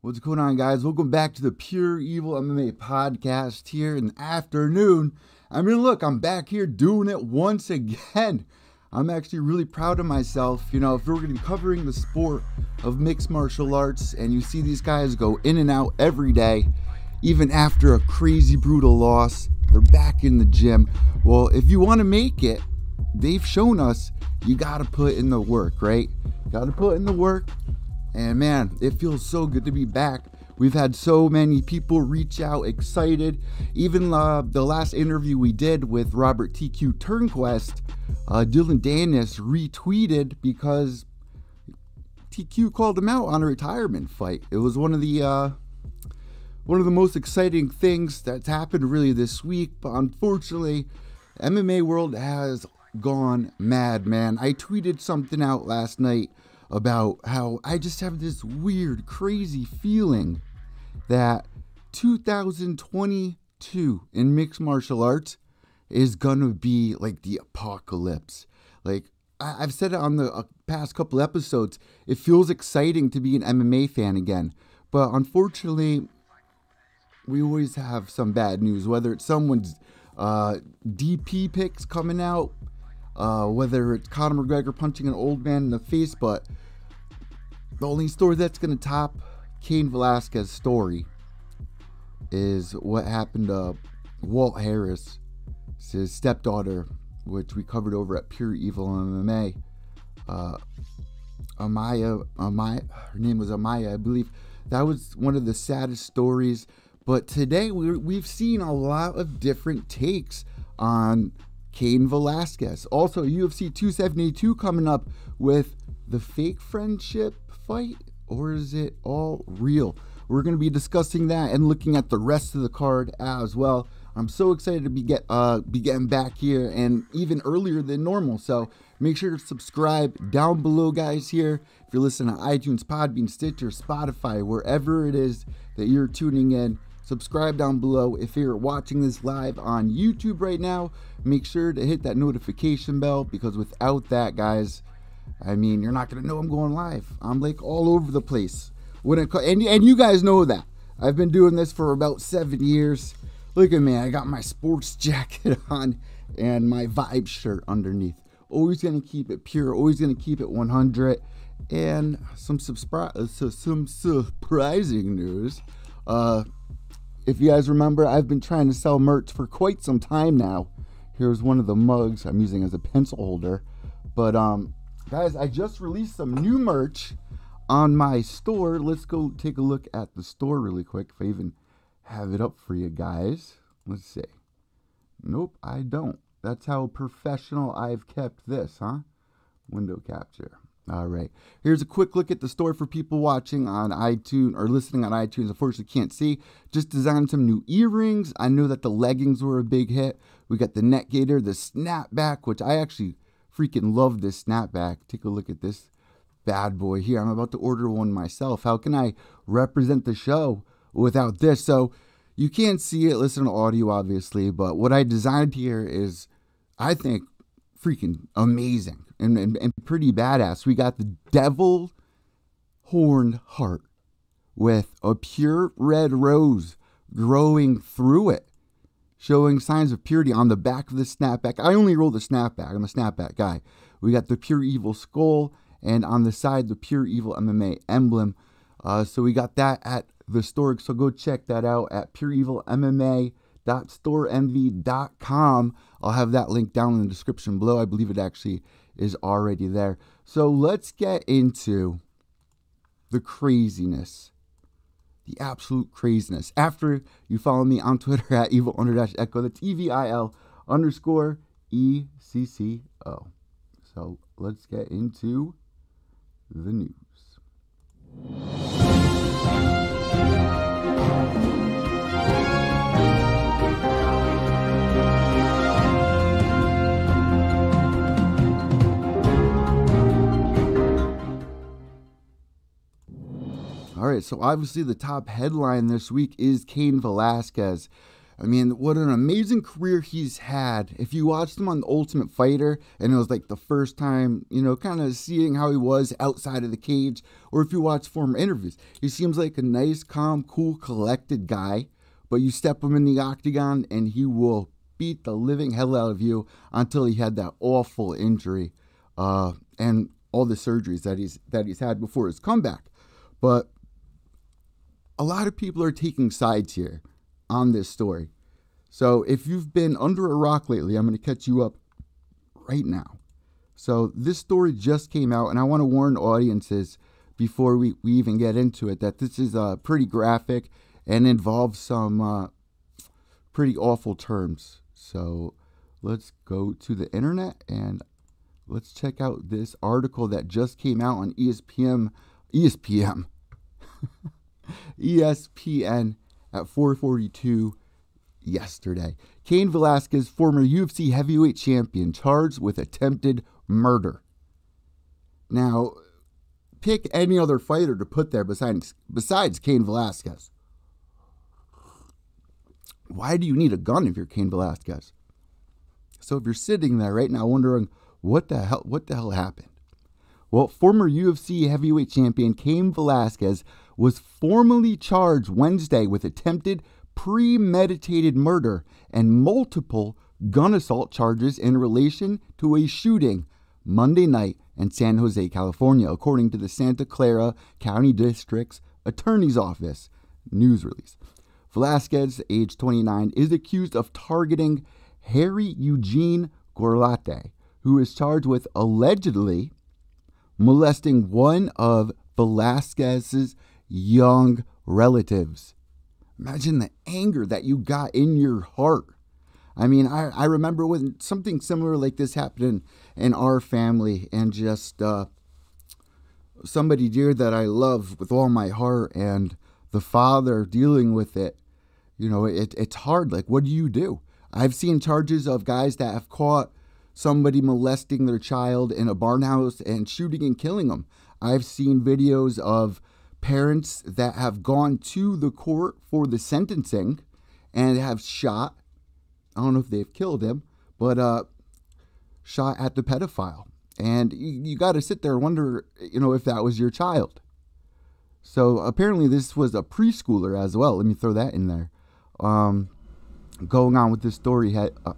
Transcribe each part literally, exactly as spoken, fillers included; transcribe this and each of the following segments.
What's going on, guys? Welcome back to the Pure Evil M M A podcast here in the afternoon. I mean, look, I'm back here doing it once again. I'm actually really proud of myself. You know, if we're going to be covering the sport of mixed martial arts and you see these guys go in and out every day, even after a crazy brutal loss, they're back in the gym. Well, if you want to make it, they've shown us you got to put in the work, right? Got to put in the work. And man, it feels so good to be back. We've had so many people reach out excited. Even uh, the last interview we did with Robert T Q Turnquest, uh, Dylan Danis retweeted because T Q called him out on a retirement fight. It was one of the uh, one of the most exciting things that's happened really this week. But unfortunately, M M A world has gone mad, man. I tweeted something out last night about how I just have this weird, crazy feeling that two thousand twenty-two in mixed martial arts is gonna be like the apocalypse. Like, I've said it on the past couple episodes, it feels exciting to be an M M A fan again. But unfortunately, we always have some bad news, whether it's someone's uh, D P picks coming out, Uh, whether it's Conor McGregor punching an old man in the face. But the only story that's going to top Cain Velasquez's story is what happened to Walt Harris, his stepdaughter, which we covered over at Pure Evil M M A. Uh, Amaya, Amaya, her name was Amaya, I believe. That was one of the saddest stories. But today we we've seen a lot of different takes on Cain Velasquez. Also, U F C two seventy-two coming up with the fake friendship fight, or is it all real? We're going to be discussing that and looking at the rest of the card as well. I'm so excited to be, get, uh, be getting back here, and even earlier than normal. So make sure to subscribe down below, guys, here. If you're listening to iTunes, Podbean, Stitcher, Spotify, wherever it is that you're tuning in, subscribe down below. If you're watching this live on YouTube right now, make sure to hit that notification bell, because without that, guys, I mean, you're not going to know I'm going live. I'm like all over the place. When it co- and, and you guys know that. I've been doing this for about seven years. Look at me. I got my sports jacket on and my vibe shirt underneath. Always going to keep it pure. Always going to keep it one hundred. And some, subscri- so some surprising news. Uh... If you guys remember, I've been trying to sell merch for quite some time now. Here's one of the mugs I'm using as a pencil holder. But, um, guys, I just released some new merch on my store. Let's go take a look at the store really quick, if I even have it up for you guys. Let's see. Nope, I don't. That's how professional I've kept this, huh? Window capture. All right. Here's a quick look at the store for people watching on iTunes or listening on iTunes. Unfortunately, can't see. Just designed some new earrings. I know that the leggings were a big hit. We got the neck gaiter, the snapback, which I actually freaking love this snapback. Take a look at this bad boy here. I'm about to order one myself. How can I represent the show without this? So you can't see it, listen to audio, obviously. But what I designed here is, I think, freaking amazing and, and, and pretty badass. We got the devil horned heart with a pure red rose growing through it, showing signs of purity on the back of the snapback. I only roll the snapback. I'm a snapback guy. We got the Pure Evil skull, and on the side, the Pure Evil M M A emblem. Uh, so we got that at the store. So go check that out at pure evil m m a dot store m v dot com. I'll have that link down in the description below. I believe it actually is already there. So let's get into the craziness. The absolute craziness. After you follow me on Twitter at evil under echo, the T V I L underscore E C C O. So let's get into the news. All right, so obviously the top headline this week is Cain Velasquez. I mean, what an amazing career he's had. If you watched him on The Ultimate Fighter, and it was like the first time, you know, kind of seeing how he was outside of the cage, or if you watch former interviews, he seems like a nice, calm, cool, collected guy, but you step him in the octagon and he will beat the living hell out of you until he had that awful injury uh, and all the surgeries that he's, that he's had before his comeback. But a lot of people are taking sides here on this story. So if you've been under a rock lately, I'm going to catch you up right now. So this story just came out, and I want to warn audiences before we, we even get into it that this is uh, pretty graphic and involves some uh, pretty awful terms. So let's go to the internet and let's check out this article that just came out on E S P N. E S P N. E S P N at four forty-two yesterday. Cain Velasquez, former U F C heavyweight champion, charged with attempted murder. Now, pick any other fighter to put there besides besides Cain Velasquez. Why do you need a gun if you're Cain Velasquez? So if you're sitting there right now wondering what the hell what the hell happened? Well, former U F C heavyweight champion Cain Velasquez was formally charged Wednesday with attempted premeditated murder and multiple gun assault charges in relation to a shooting Monday night in San Jose, California, according to the Santa Clara County District's Attorney's Office news release. Velasquez, age twenty-nine, is accused of targeting Harry Eugene Goularte, who is charged with allegedly molesting one of Velasquez's young relatives. Imagine the anger that you got in your heart. I mean, I, I remember when something similar like this happened in, in our family, and just uh, somebody dear that I love with all my heart, and the father dealing with it. You know, it, it's hard. Like, what do you do? I've seen charges of guys that have caught somebody molesting their child in a barn house and shooting and killing them. I've seen videos of parents that have gone to the court for the sentencing and have shot, I don't know if they've killed him, but uh, shot at the pedophile. And you, you got to sit there and wonder, you know, if that was your child. So apparently this was a preschooler as well. Let me throw that in there. Um, going on with this story ha- uh,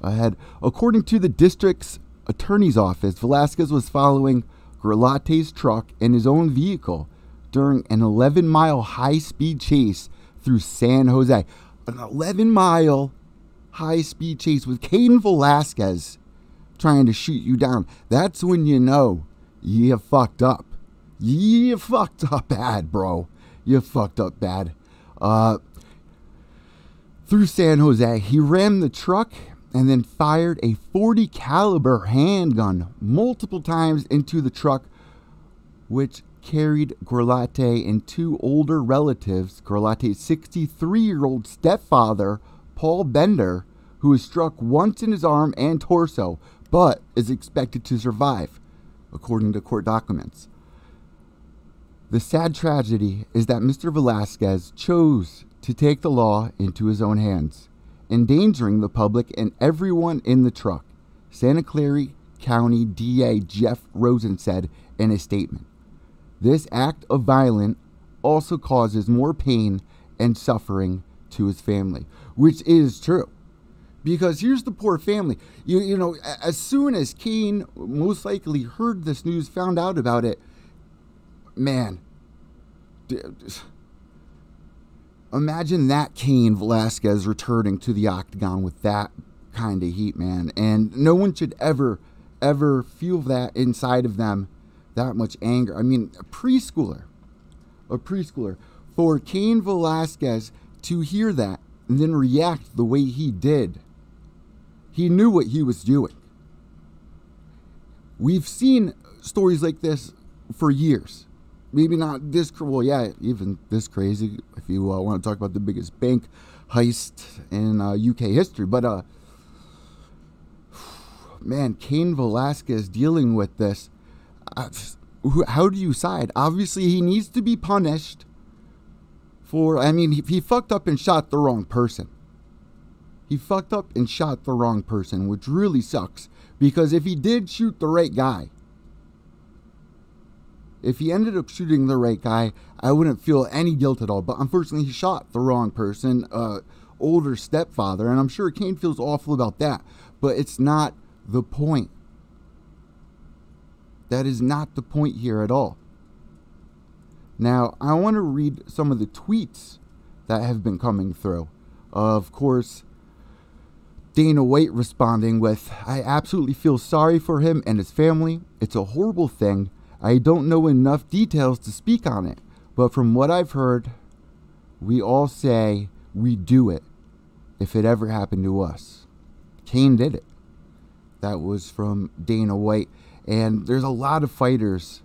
ahead. According to the district's attorney's office, Velasquez was following Goulate's truck in his own vehicle during an eleven-mile high-speed chase through San Jose. An eleven-mile high-speed chase with Cain Velasquez trying to shoot you down. That's when you know you fucked up. You fucked up bad, bro. You fucked up bad. Uh, through San Jose, he rammed the truck and then fired a forty caliber handgun multiple times into the truck, which carried Goularte and two older relatives, Goulate's sixty-three-year-old stepfather, Paul Bender, who was struck once in his arm and torso, but is expected to survive, according to court documents. The sad tragedy is that Mister Velasquez chose to take the law into his own hands, endangering the public and everyone in the truck, Santa Clara County D A Jeff Rosen said in a statement. This act of violence also causes more pain and suffering to his family, which is true. Because here's the poor family. You, you know, as soon as Cain most likely heard this news, found out about it, man, imagine that Cain Velasquez returning to the octagon with that kind of heat, man. And no one should ever, ever feel that inside of them, that much anger. I mean, a preschooler, a preschooler. For Cain Velasquez to hear that and then react the way he did, he knew what he was doing. We've seen stories like this for years. Maybe not this, well, yeah, even this crazy, if you uh, want to talk about the biggest bank heist in uh, U K history. But, uh, man, Cain Velasquez dealing with this. Uh, how do you side? Obviously, he needs to be punished for, I mean, he, he fucked up and shot the wrong person. He fucked up and shot the wrong person, which really sucks. Because if he did shoot the right guy, if he ended up shooting the right guy, I wouldn't feel any guilt at all. But unfortunately, he shot the wrong person, uh, older stepfather. And I'm sure Cain feels awful about that. But it's not the point. That is not the point here at all. Now, I want to read some of the tweets that have been coming through. Uh, of course, Dana White responding with, I absolutely feel sorry for him and his family. It's a horrible thing. I don't know enough details to speak on it, but from what I've heard, we all say we do it if it ever happened to us. Cain did it. That was from Dana White. And there's a lot of fighters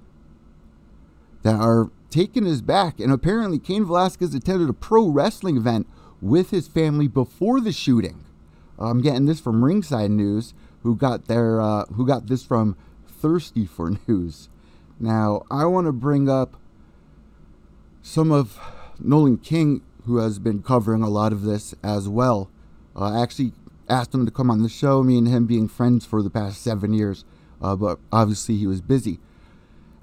that are taking his back. And apparently Cain Velasquez attended a pro wrestling event with his family before the shooting. I'm getting this from Ringside News, who got their, uh, who got this from Thirsty for News. Now, I want to bring up some of Nolan King, who has been covering a lot of this as well. Uh, I actually asked him to come on the show, me and him being friends for the past seven years, uh, but obviously he was busy.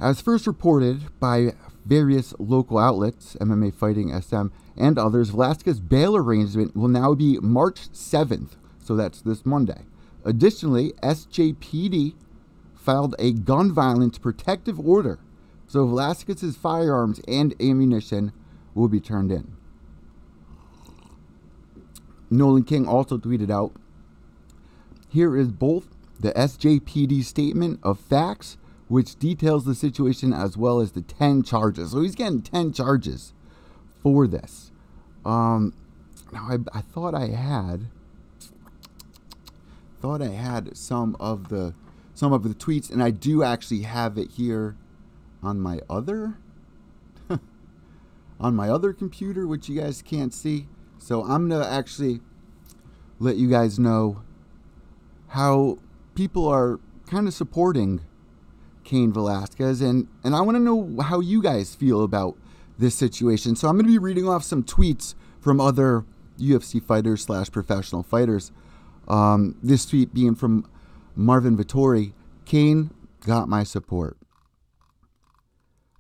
As first reported by various local outlets, M M A Fighting S M and others, Velasquez's bail arrangement will now be March seventh. So that's this Monday. Additionally, S J P D filed a gun violence protective order, so Velasquez's firearms and ammunition will be turned in. Nolan King also tweeted out, here is both the S J P D statement of facts, which details the situation, as well as the ten charges. So he's getting ten charges for this. Um, now, I, I thought I had... thought I had some of the some of the tweets, and I do actually have it here on my other on my other computer, which you guys can't see. So I'm gonna actually let you guys know how people are kind of supporting Cain Velasquez, and and I want to know how you guys feel about this situation. So I'm gonna be reading off some tweets from other U F C fighters slash professional fighters. Um, this tweet being from Marvin Vettori. Cain got my support.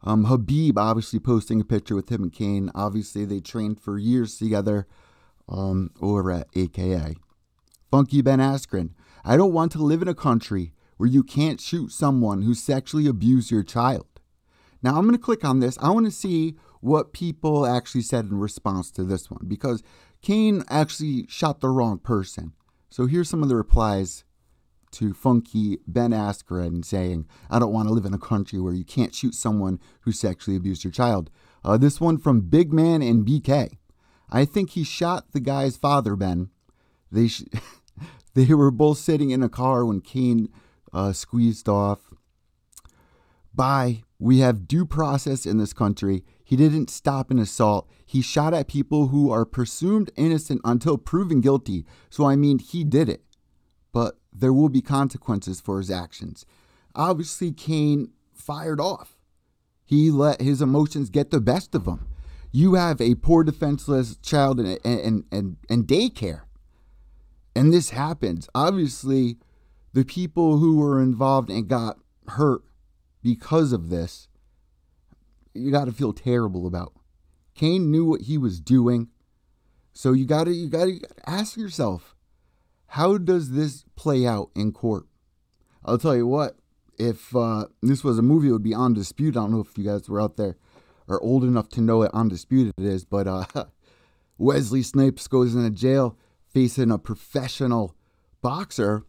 Um, Khabib obviously posting a picture with him and Cain. Obviously, they trained for years together um, over at A K A. Funky Ben Askren. I don't want to live in a country where you can't shoot someone who sexually abused your child. Now, I'm going to click on this. I want to see what people actually said in response to this one, because Cain actually shot the wrong person. So here's some of the replies to Funky Ben Askren saying, I don't want to live in a country where you can't shoot someone who sexually abused your child. Uh, this one from Big Man in B K. I think he shot the guy's father, Ben. They sh- they were both sitting in a car when Cain uh, squeezed off. Bye. We have due process in this country. He didn't stop an assault. He shot at people who are presumed innocent until proven guilty. So, I mean, he did it. But there will be consequences for his actions. Obviously, Cain fired off. He let his emotions get the best of him. You have a poor, defenseless child in, in, in, in daycare. And this happens. Obviously, the people who were involved and got hurt because of this, you got to feel terrible about. Cain knew what he was doing. So you got to you got to ask yourself, how does this play out in court? I'll tell you what, if uh, this was a movie, it would be Undisputed. I don't know if you guys were out there or old enough to know what Undisputed it is, but uh, Wesley Snipes goes into jail facing a professional boxer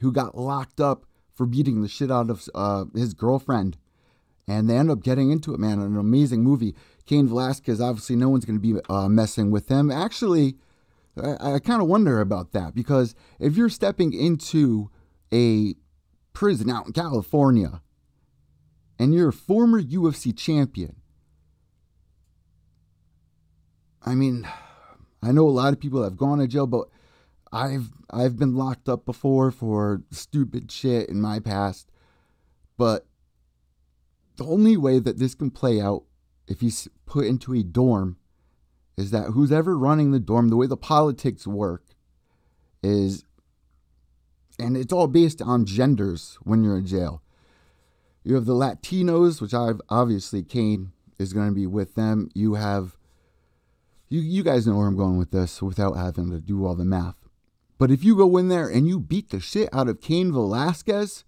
who got locked up for beating the shit out of uh, his girlfriend. And they end up getting into it, man. An amazing movie. Cain Velasquez, obviously no one's going to be uh, messing with him. Actually, I, I kind of wonder about that, because if you're stepping into a prison out in California and you're a former U F C champion, I mean, I know a lot of people have gone to jail, but I've I've been locked up before for stupid shit in my past. But the only way that this can play out, if he's put into a dorm, is that who's ever running the dorm, the way the politics work is, and it's all based on genders when you're in jail. You have the Latinos, which I've obviously Cain is going to be with them. You have, you you guys know where I'm going with this without having to do all the math. But if you go in there and you beat the shit out of Cain Velasquez,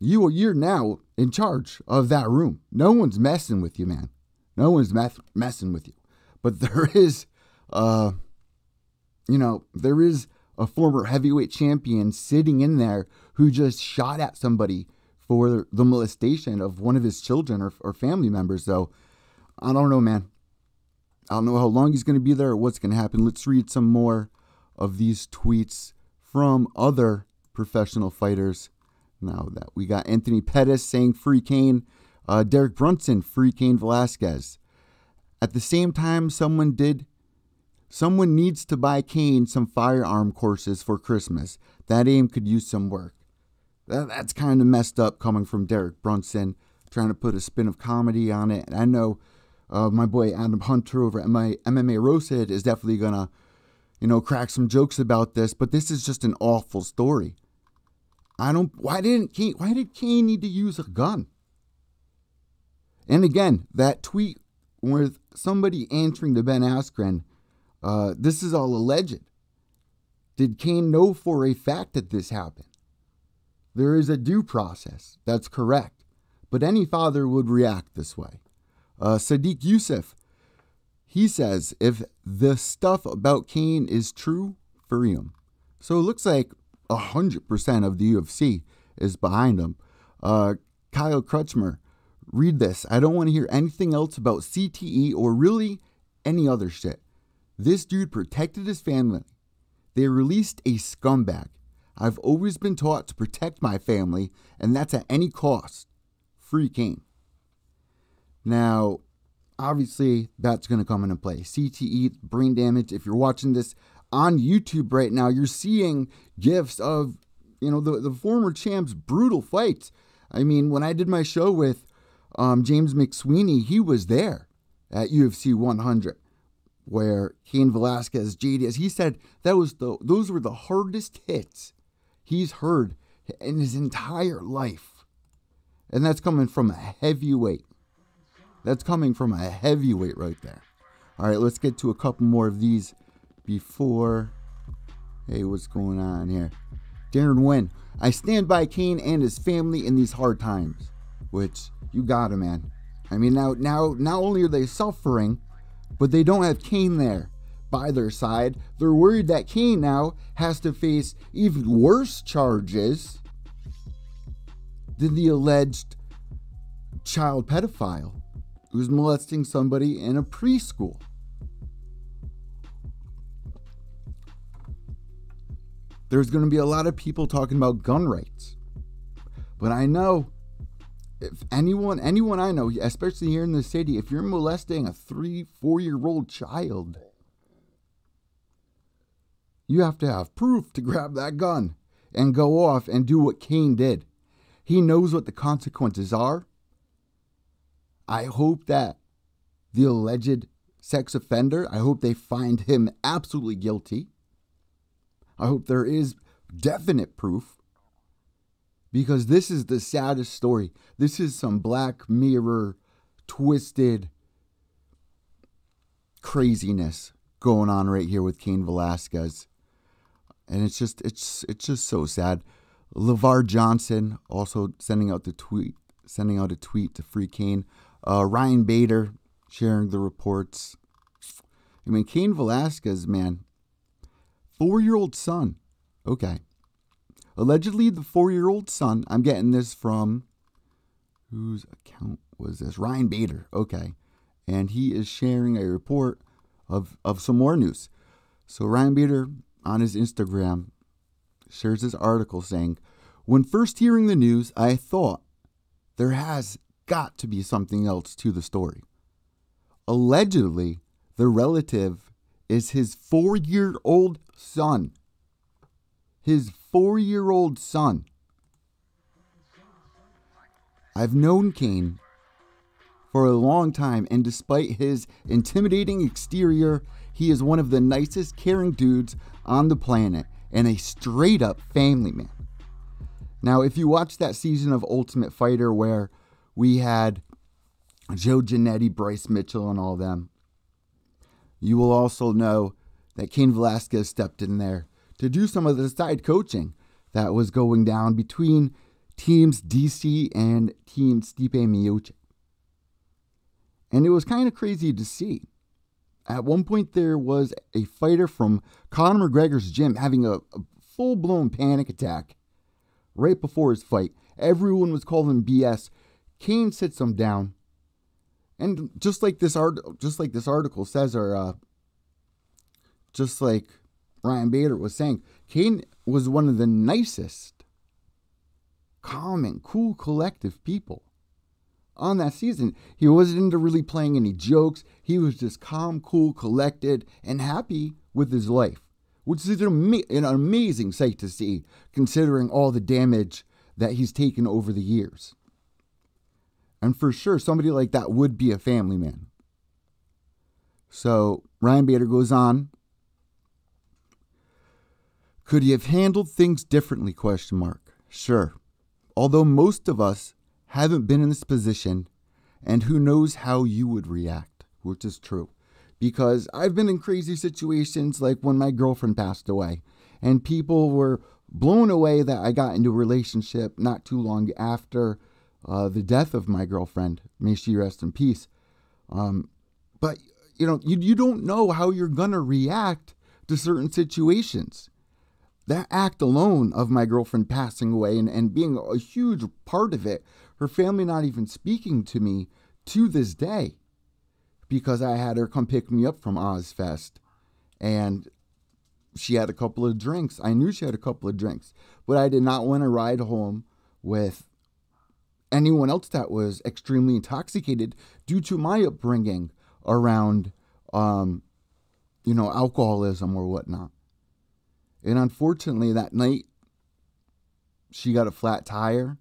you are, you're now in charge of that room. No one's messing with you, man. No one's meth- messing with you. But there is, uh, you know, there is a former heavyweight champion sitting in there who just shot at somebody for the molestation of one of his children or, or family members. So I don't know, man. I don't know how long he's going to be there or what's going to happen. Let's read some more of these tweets from other professional fighters. Now that we got Anthony Pettis saying free Cain, uh, Derek Brunson, free Cain Velasquez. At the same time, someone did, someone needs to buy Cain some firearm courses for Christmas. That aim could use some work. That, that's kind of messed up coming from Derek Brunson, trying to put a spin of comedy on it. And I know uh, my boy Adam Hunter over at my M M A Roasted is definitely going to, you know, crack some jokes about this, but this is just an awful story. I don't, why didn't Cain, why did Cain need to use a gun? And again, that tweet with somebody answering to Ben Askren, uh, this is all alleged. Did Cain know for a fact that this happened? There is a due process. That's correct. But any father would react this way. Uh, Sadiq Youssef, he says, if the stuff about Cain is true, free him. So it looks like one hundred percent of the U F C is behind him. Uh, Kyle Kretschmer, read this. I don't want to hear anything else about C T E or really any other shit. This dude protected his family. They released a scumbag. I've always been taught to protect my family, and that's at any cost. Free Cain. Now, obviously, that's going to come into play. C T E, brain damage. If you're watching this on YouTube right now, you're seeing gifs of, you know, the, the former champs' brutal fights. I mean, when I did my show with um, James McSweeney, he was there at U F C one hundred, where Cain Velasquez, J D S, he said that was the those were the hardest hits he's heard in his entire life, and that's coming from a heavyweight. That's coming from a heavyweight right there. All right, let's get to a couple more of these. Before, hey, what's going on here? Darren Wynn, I stand by Cain and his family in these hard times. Which, you got it, man. I mean, now, now, not only are they suffering, but they don't have Cain there by their side. They're worried that Cain now has to face even worse charges than the alleged child pedophile who's molesting somebody in a preschool. There's going to be a lot of people talking about gun rights. But I know if anyone, anyone I know, especially here in the city, if you're molesting a three, four-year-old child, you have to have proof to grab that gun and go off and do what Cain did. He knows what the consequences are. I hope that the alleged sex offender, I hope they find him absolutely guilty. I hope there is definite proof, because this is the saddest story. This is some Black Mirror, twisted craziness going on right here with Cain Velasquez. And it's just, it's, it's just so sad. LeVar Johnson also sending out the tweet, sending out a tweet to free Cain. Uh, Ryan Bader sharing the reports. I mean, Cain Velasquez, man. Four-year-old son. Okay. Allegedly, the four-year-old son, I'm getting this from, whose account was this? Ryan Bader, okay. And he is sharing a report of, of some more news. So Ryan Bader, on his Instagram, shares this article saying, when first hearing the news, I thought there has got to be something else to the story. Allegedly, the relative is his four-year-old son. His four-year-old son. I've known Cain for a long time, and despite his intimidating exterior, he is one of the nicest, caring dudes on the planet and a straight-up family man. Now, if you watch that season of Ultimate Fighter where we had Joe Giannetti, Bryce Mitchell, and all them, you will also know that Cain Velasquez stepped in there to do some of the side coaching that was going down between teams D C and team Stipe Miocic. And it was kind of crazy to see. At one point, there was a fighter from Conor McGregor's gym having a, a full-blown panic attack right before his fight. Everyone was calling B S. Cain sits him down. And just like this art, just like this article says, or uh, just like Ryan Bader was saying, Cain was one of the nicest, calm and cool, collective people on that season. He wasn't into really playing any jokes. He was just calm, cool, collected, and happy with his life, which is an, ama- an amazing sight to see, considering all the damage that he's taken over the years. And for sure, somebody like that would be a family man. So Ryan Bader goes on. Could he have handled things differently? Question mark. Sure. Although most of us haven't been in this position, and who knows how you would react, which is true. Because I've been in crazy situations like when my girlfriend passed away, and people were blown away that I got into a relationship not too long after Uh, the death of my girlfriend. May she rest in peace. Um, but, you know, you, you don't know how you're going to react to certain situations. That act alone of my girlfriend passing away and, and being a huge part of it, her family not even speaking to me to this day, because I had her come pick me up from Ozfest, and she had a couple of drinks. I knew she had a couple of drinks, but I did not want to ride home with anyone else that was extremely intoxicated due to my upbringing around, um, you know, alcoholism or whatnot. And unfortunately, that night, she got a flat tire.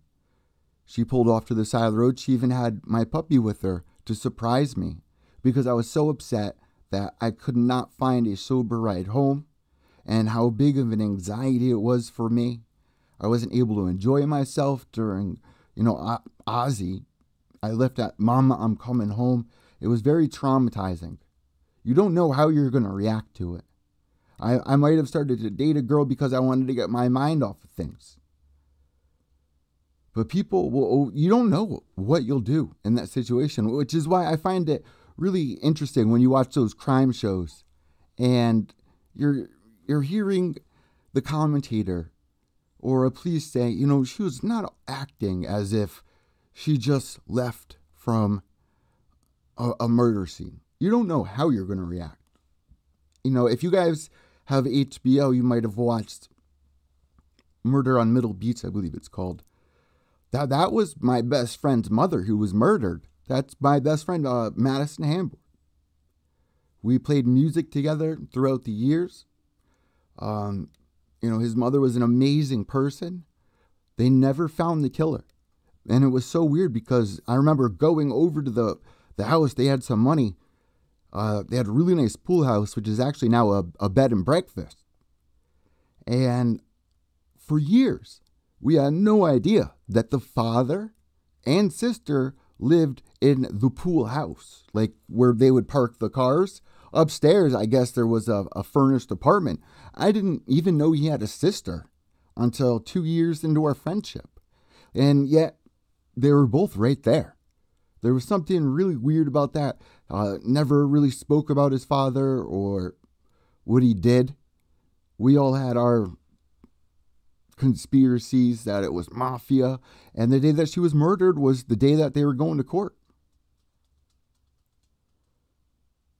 She pulled off to the side of the road. She even had my puppy with her to surprise me because I was so upset that I could not find a sober ride home and how big of an anxiety it was for me. I wasn't able to enjoy myself during... You know, Ozzy, I left at Mama, I'm coming home. It was very traumatizing. You don't know how you're going to react to it. I, I might have started to date a girl because I wanted to get my mind off of things. But people, will, you don't know what you'll do in that situation, which is why I find it really interesting when you watch those crime shows and you're you're hearing the commentator or a police say, you know, she was not acting as if she just left from a, a murder scene. You don't know how you're going to react. You know, if you guys have H B O, you might have watched Murder on Middle Beach, I believe it's called. That, that was my best friend's mother who was murdered. That's my best friend, uh, Madison Hamburg. We played music together throughout the years. Um... You know, his mother was an amazing person. They never found the killer. And it was so weird because I remember going over to the, the house. They had some money. Uh, they had a really nice pool house, which is actually now a, a bed and breakfast. And for years, we had no idea that the father and sister lived in the pool house, like where they would park the cars. Upstairs, I guess there was a, a furnished apartment. I didn't even know he had a sister until two years into our friendship. And yet, they were both right there. There was something really weird about that. Uh, never really spoke about his father or what he did. We all had our conspiracies, that it was mafia, and the day that she was murdered was the day that they were going to court.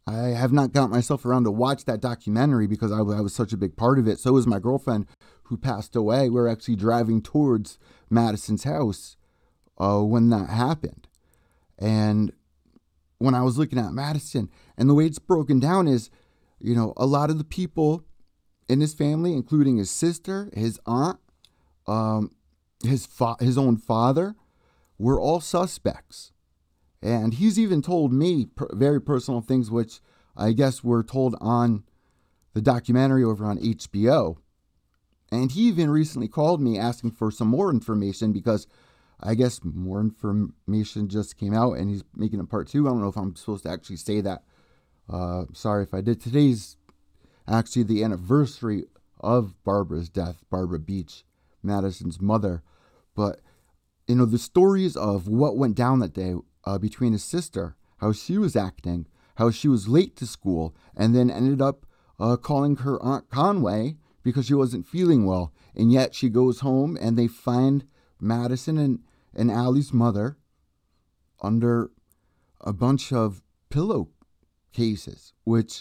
I have not got myself around to watch that documentary because I, I was such a big part of it. So was my girlfriend who passed away. We were actually driving towards Madison's house uh, when that happened. And when I was looking at Madison, and the way it's broken down is, you know, a lot of the people in his family, including his sister, his aunt, um, his, fa- his own father, were all suspects. And he's even told me per- very personal things, which I guess were told on the documentary over on H B O. And he even recently called me asking for some more information because I guess more information just came out and he's making a part two. I don't know if I'm supposed to actually say that. Uh, sorry if I did. Today's actually the anniversary of Barbara's death, Barbara Beach, Madison's mother. But, you know, the stories of what went down that day Uh, between his sister, how she was acting, how she was late to school, and then ended up uh, calling her Aunt Conway because she wasn't feeling well. And yet she goes home and they find Madison and, and Allie's mother under a bunch of pillow cases, which,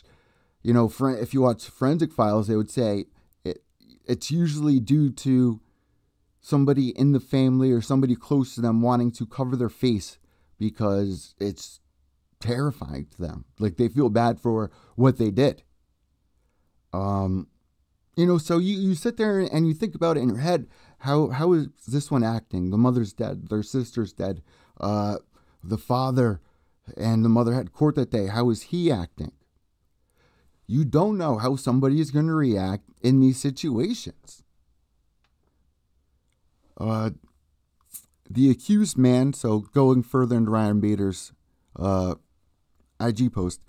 you know, fr- if you watch Forensic Files, they would say it it's usually due to somebody in the family or somebody close to them wanting to cover their face because it's terrifying to them. Like, they feel bad for what they did. Um, you know, so you, you sit there and you think about it in your head. How how is this one acting? The mother's dead. Their sister's dead. Uh, the father and the mother had court that day. How is he acting? You don't know how somebody is going to react in these situations. Uh... The accused man, so going further into Ryan Bader's uh, I G post,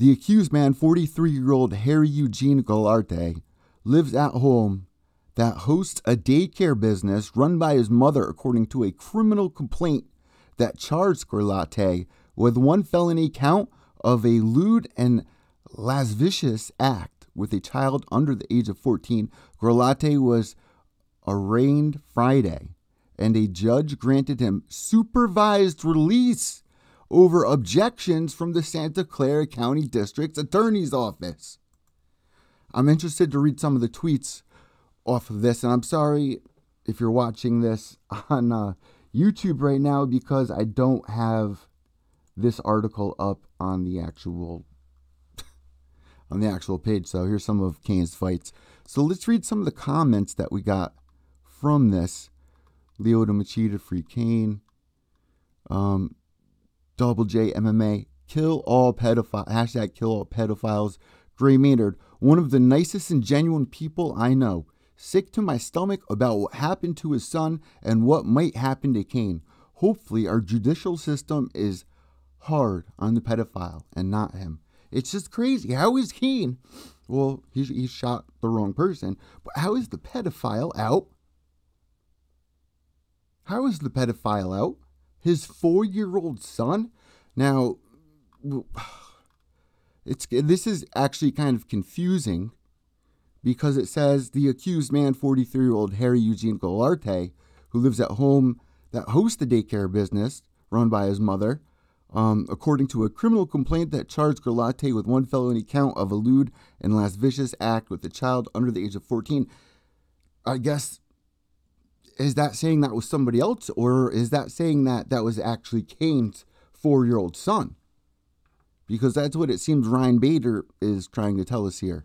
the accused man, forty-three-year-old Harry Eugene Goularte, lives at home that hosts a daycare business run by his mother, according to a criminal complaint that charged Goularte with one felony count of a lewd and lascivious act with a child under the age of fourteen. Goularte was arraigned Friday, and a judge granted him supervised release over objections from the Santa Clara County District Attorney's Office. I'm interested to read some of the tweets off of this, and I'm sorry if you're watching this on uh, YouTube right now because I don't have this article up on the actual on the actual page. So here's some of Cain's fights. So let's read some of the comments that we got from this. Leo de Machida, Free Cain, um, Double J M M A, kill all pedophiles, hashtag kill all pedophiles, Gray Maynard, one of the nicest and genuine people I know, sick to my stomach about what happened to his son and what might happen to Cain. Hopefully our judicial system is hard on the pedophile and not him. It's just crazy. How is Cain? Well, he, he shot the wrong person, but how is the pedophile out? How is the pedophile out? His four-year-old son? Now, it's this is actually kind of confusing because it says the accused man, forty-three-year-old Harry Eugene Goularte, who lives at home that hosts the daycare business run by his mother, um, according to a criminal complaint that charged Goularte with one felony count of a lewd and lascivious act with a child under the age of fourteen. I guess... Is that saying that was somebody else, or is that saying that that was actually Cain's four-year-old son? Because that's what it seems Ryan Bader is trying to tell us here.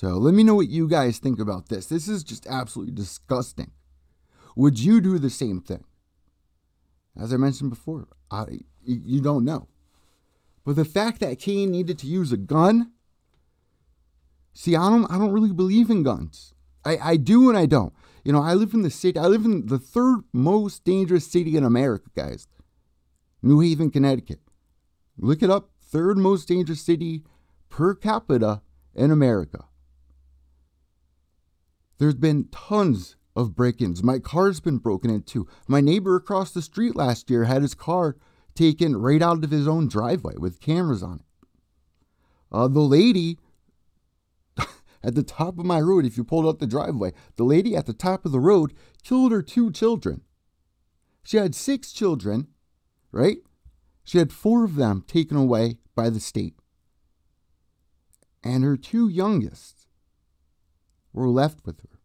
So let me know what you guys think about this. This is just absolutely disgusting. Would you do the same thing? As I mentioned before, I, you don't know. But the fact that Cain needed to use a gun, see, I don't, I don't really believe in guns. I, I do and I don't. You know, I live in the city. I live in the third most dangerous city in America, guys. New Haven, Connecticut. Look it up. Third most dangerous city per capita in America. There's been tons of break-ins. My car's been broken into. My neighbor across the street last year had his car taken right out of his own driveway with cameras on it. Uh, the lady... at the top of my road if you pulled out the driveway. The lady at the top of the road killed her two children. She had six children, right? She had four of them taken away by the state. And her two youngest were left with her.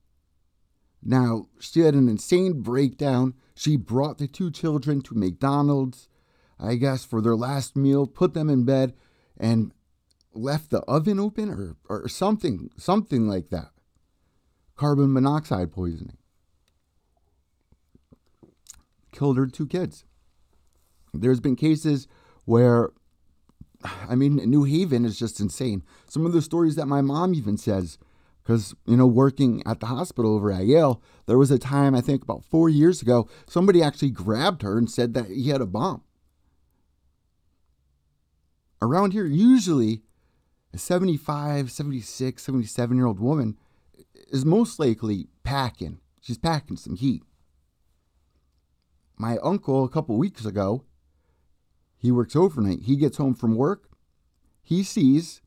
Now, she had an insane breakdown. She brought the two children to McDonald's, I guess, for their last meal, put them in bed, and left the oven open or, or something, something like that. Carbon monoxide poisoning. Killed her two kids. There's been cases where, I mean, New Haven is just insane. Some of the stories that my mom even says, because, you know, working at the hospital over at Yale, there was a time, I think about four years ago, somebody actually grabbed her and said that he had a bomb. Around here, usually a seventy-five, seventy-six, seventy-seven-year-old woman is most likely packing. She's packing some heat. My uncle, a couple weeks ago, he works overnight. He gets home from work. He sees,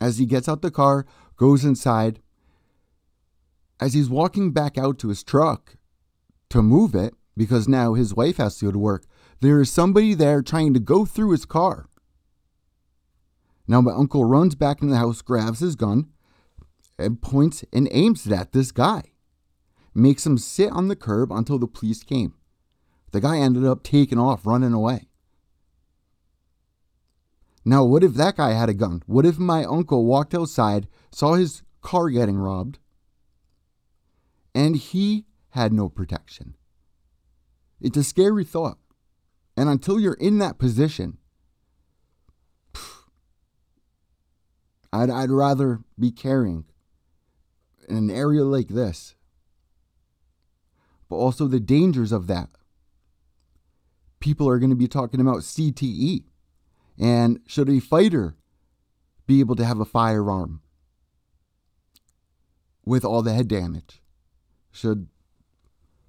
as he gets out the car, goes inside, as he's walking back out to his truck to move it, because now his wife has to go to work, there is somebody there trying to go through his car. Now my uncle runs back into the house, grabs his gun, and points and aims it at this guy. Makes him sit on the curb until the police came. The guy ended up taking off, running away. Now, what if that guy had a gun? What if my uncle walked outside, saw his car getting robbed, and he had no protection? It's a scary thought. And until you're in that position, pff, I'd, I'd rather be carrying in an area like this. But also the dangers of that. People are going to be talking about C T E. And should a fighter be able to have a firearm with all the head damage? Should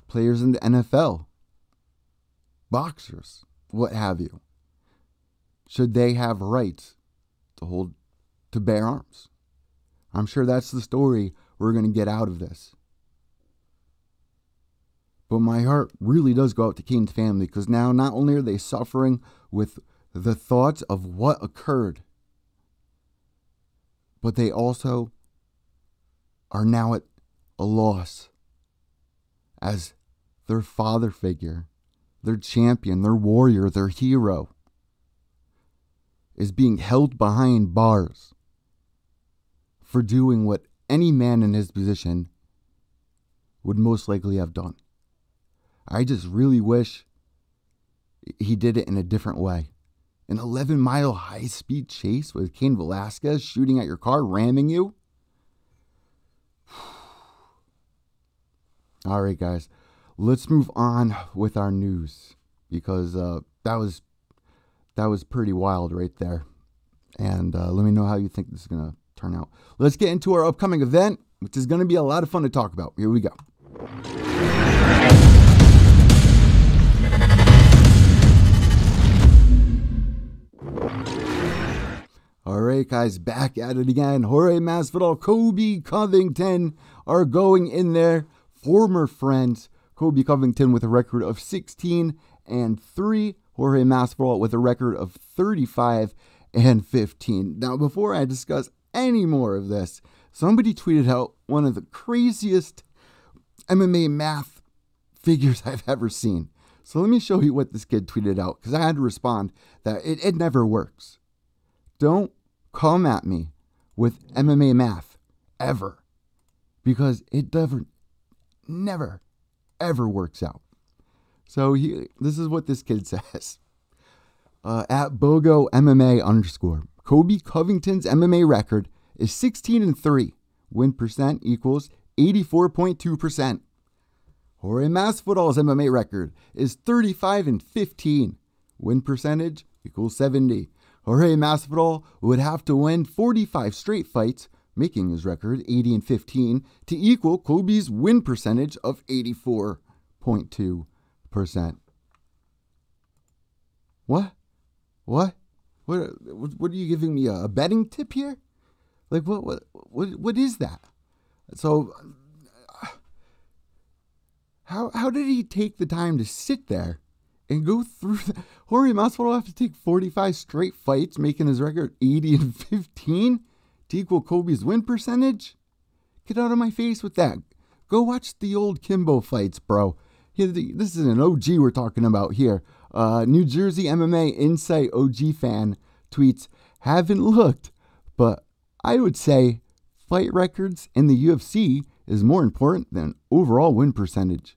players in the N F L, boxers, what have you, should they have rights to hold, to bear arms? I'm sure that's the story we're going to get out of this. But my heart really does go out to Cain's family, because now not only are they suffering with the thoughts of what occurred, but they also are now at a loss as their father figure, their champion, their warrior, their hero is being held behind bars for doing what any man in his position would most likely have done. I just really wish he did it in a different way. An eleven-mile high-speed chase with Cain Velasquez shooting at your car, ramming you? All right, guys. Let's move on with our news, because uh, that was that was pretty wild right there. And uh, let me know how you think this is going to turn out. Let's get into our upcoming event, which is going to be a lot of fun to talk about. Here we go. Alright guys, back at it again. Jorge Masvidal, Kobe Covington are going in there. Former friends, Kobe Covington with a record of sixteen and three. Jorge Masvidal with a record of thirty-five and fifteen. Now before I discuss any more of this, somebody tweeted out one of the craziest M M A math figures I've ever seen. So let me show you what this kid tweeted out, because I had to respond that it, it never works. Don't come at me with M M A math ever, because it never, never, ever works out. So he, this is what this kid says. Uh, at Bogo M M A underscore, Kobe Covington's M M A record is sixteen and three. Win percent equals eighty-four point two percent. Jorge Masvidal's M M A record is thirty-five and fifteen. Win percentage equals seventy. Jorge Masvidal would have to win forty-five straight fights, making his record eighty and fifteen, to equal Kobe's win percentage of eighty-four point two percent. What? What? What, what are you giving me? A betting tip here? Like, what, what, what, what is that? So, how how did he take the time to sit there and go through that? Jorge Masvidal will have to take forty-five straight fights, making his record eighty and fifteen to equal Kobe's win percentage? Get out of my face with that. Go watch the old Kimbo fights, bro. This is an O G we're talking about here. Uh, New Jersey M M A Insight O G fan tweets, haven't looked, but I would say fight records in the U F C is more important than overall win percentage.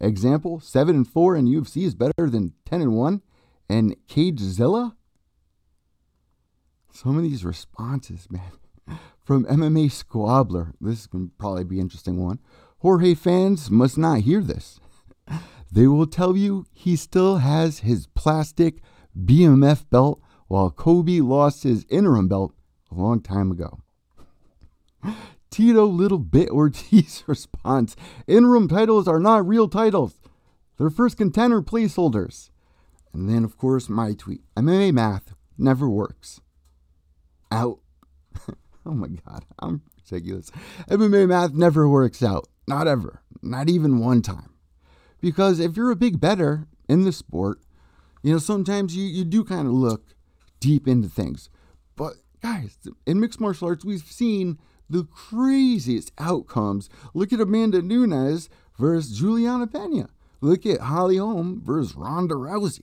Example, seven and four in U F C is better than ten and one and Cagezilla. Some of these responses, man. From M M A Squabbler. This can probably be an interesting one. Jorge fans must not hear this. They will tell you he still has his plastic B M F belt while Kobe lost his interim belt a long time ago. Tito Little Bit Ortiz responds, interim titles are not real titles. They're first contender placeholders. And then, of course, my tweet. M M A math never works. Out. Oh my God, I'm ridiculous. M M A math never works out. Not ever. Not even one time. Because if you're a big bettor in the sport, you know, sometimes you, you do kind of look deep into things. But guys, in mixed martial arts, we've seen the craziest outcomes. Look at Amanda Nunes versus Juliana Pena. Look at Holly Holm versus Ronda Rousey.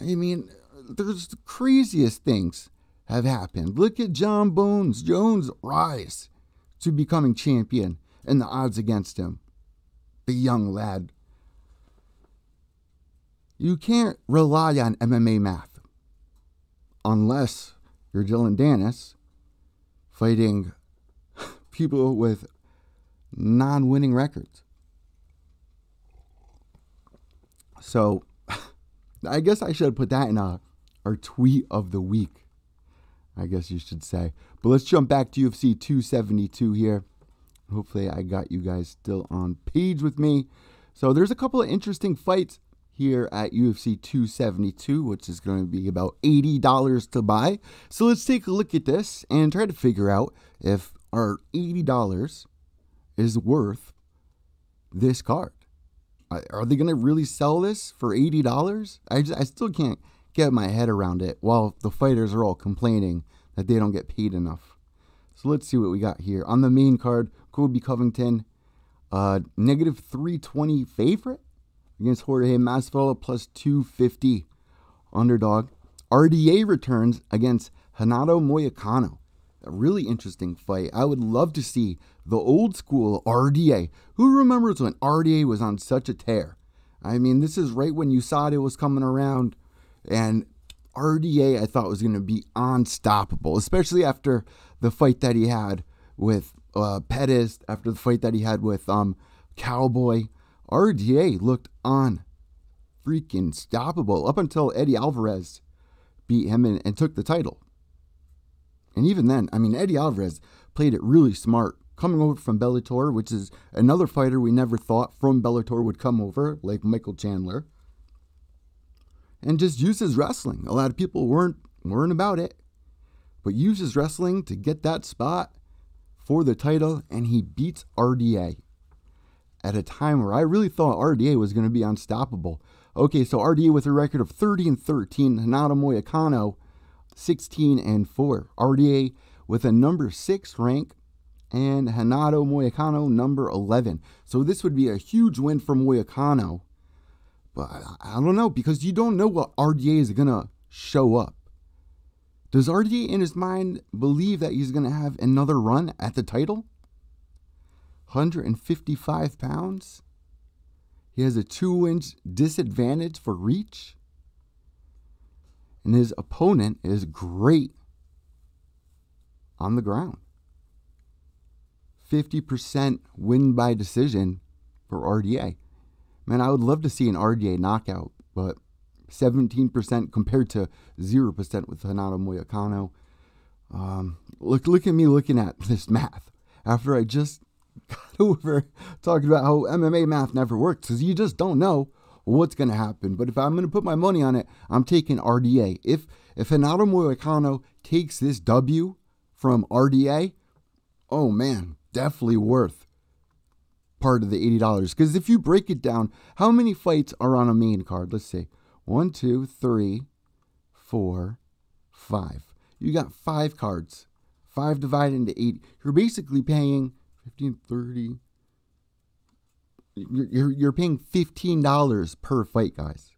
I mean, there's the craziest things have happened. Look at John Bones Jones rise to becoming champion and the odds against him. The young lad. You can't rely on M M A math unless you're Dylan Danis fighting people with non-winning records. So I guess I should put that in a, our tweet of the week, I guess you should say. But let's jump back to U F C two seventy-two here. Hopefully I got you guys still on page with me. So there's a couple of interesting fights here at U F C two seventy-two, which is going to be about eighty dollars to buy. So let's take a look at this and try to figure out if our eighty dollars is worth this card. Are they going to really sell this for eighty dollars? I, just, I still can't get my head around it while the fighters are all complaining that they don't get paid enough. So let's see what we got here. On the main card, Kobe Covington, uh, negative three twenty favorite against Jorge Masvidal, plus two fifty underdog. R D A returns against Renato Moicano. A really interesting fight. I would love to see the old school R D A. Who remembers when R D A was on such a tear? I mean, this is right when U S A D A was coming around, and R D A I thought was going to be unstoppable, especially after the fight that he had with uh, Pettis, after the fight that he had with um, Cowboy. R D A looked on freaking stoppable up until Eddie Alvarez beat him and, and took the title. And even then, I mean, Eddie Alvarez played it really smart, coming over from Bellator, which is another fighter we never thought from Bellator would come over, like Michael Chandler. And just use his wrestling. A lot of people weren't weren't about it. But used his wrestling to get that spot for the title. And he beats R D A at a time where I really thought R D A was going to be unstoppable. Okay, so R D A with a record of thirty and thirteen. Renato Moicano, sixteen and four. R D A with a number six rank. And Renato Moicano, number eleven. So this would be a huge win for Moicano. But I don't know, because you don't know what R D A is going to show up. Does R D A in his mind believe that he's going to have another run at the title? one fifty-five pounds. He has a two-inch disadvantage for reach. And his opponent is great on the ground. fifty percent win by decision for R D A. Man, I would love to see an R D A knockout, but seventeen percent compared to zero percent with Renato Moicano. Um, look, look at me looking at this math after I just got over talking about how M M A math never works, because you just don't know what's going to happen. But if I'm going to put my money on it, I'm taking R D A. If if Renato Moicano takes this W from R D A, oh man, definitely worth part of the eighty dollars. Because if you break it down, how many fights are on a main card? Let's see. One, two, three, four, five. You got five cards. Five divided into eight. You're basically paying fifteen, thirty. You're you're paying fifteen dollars per fight, guys.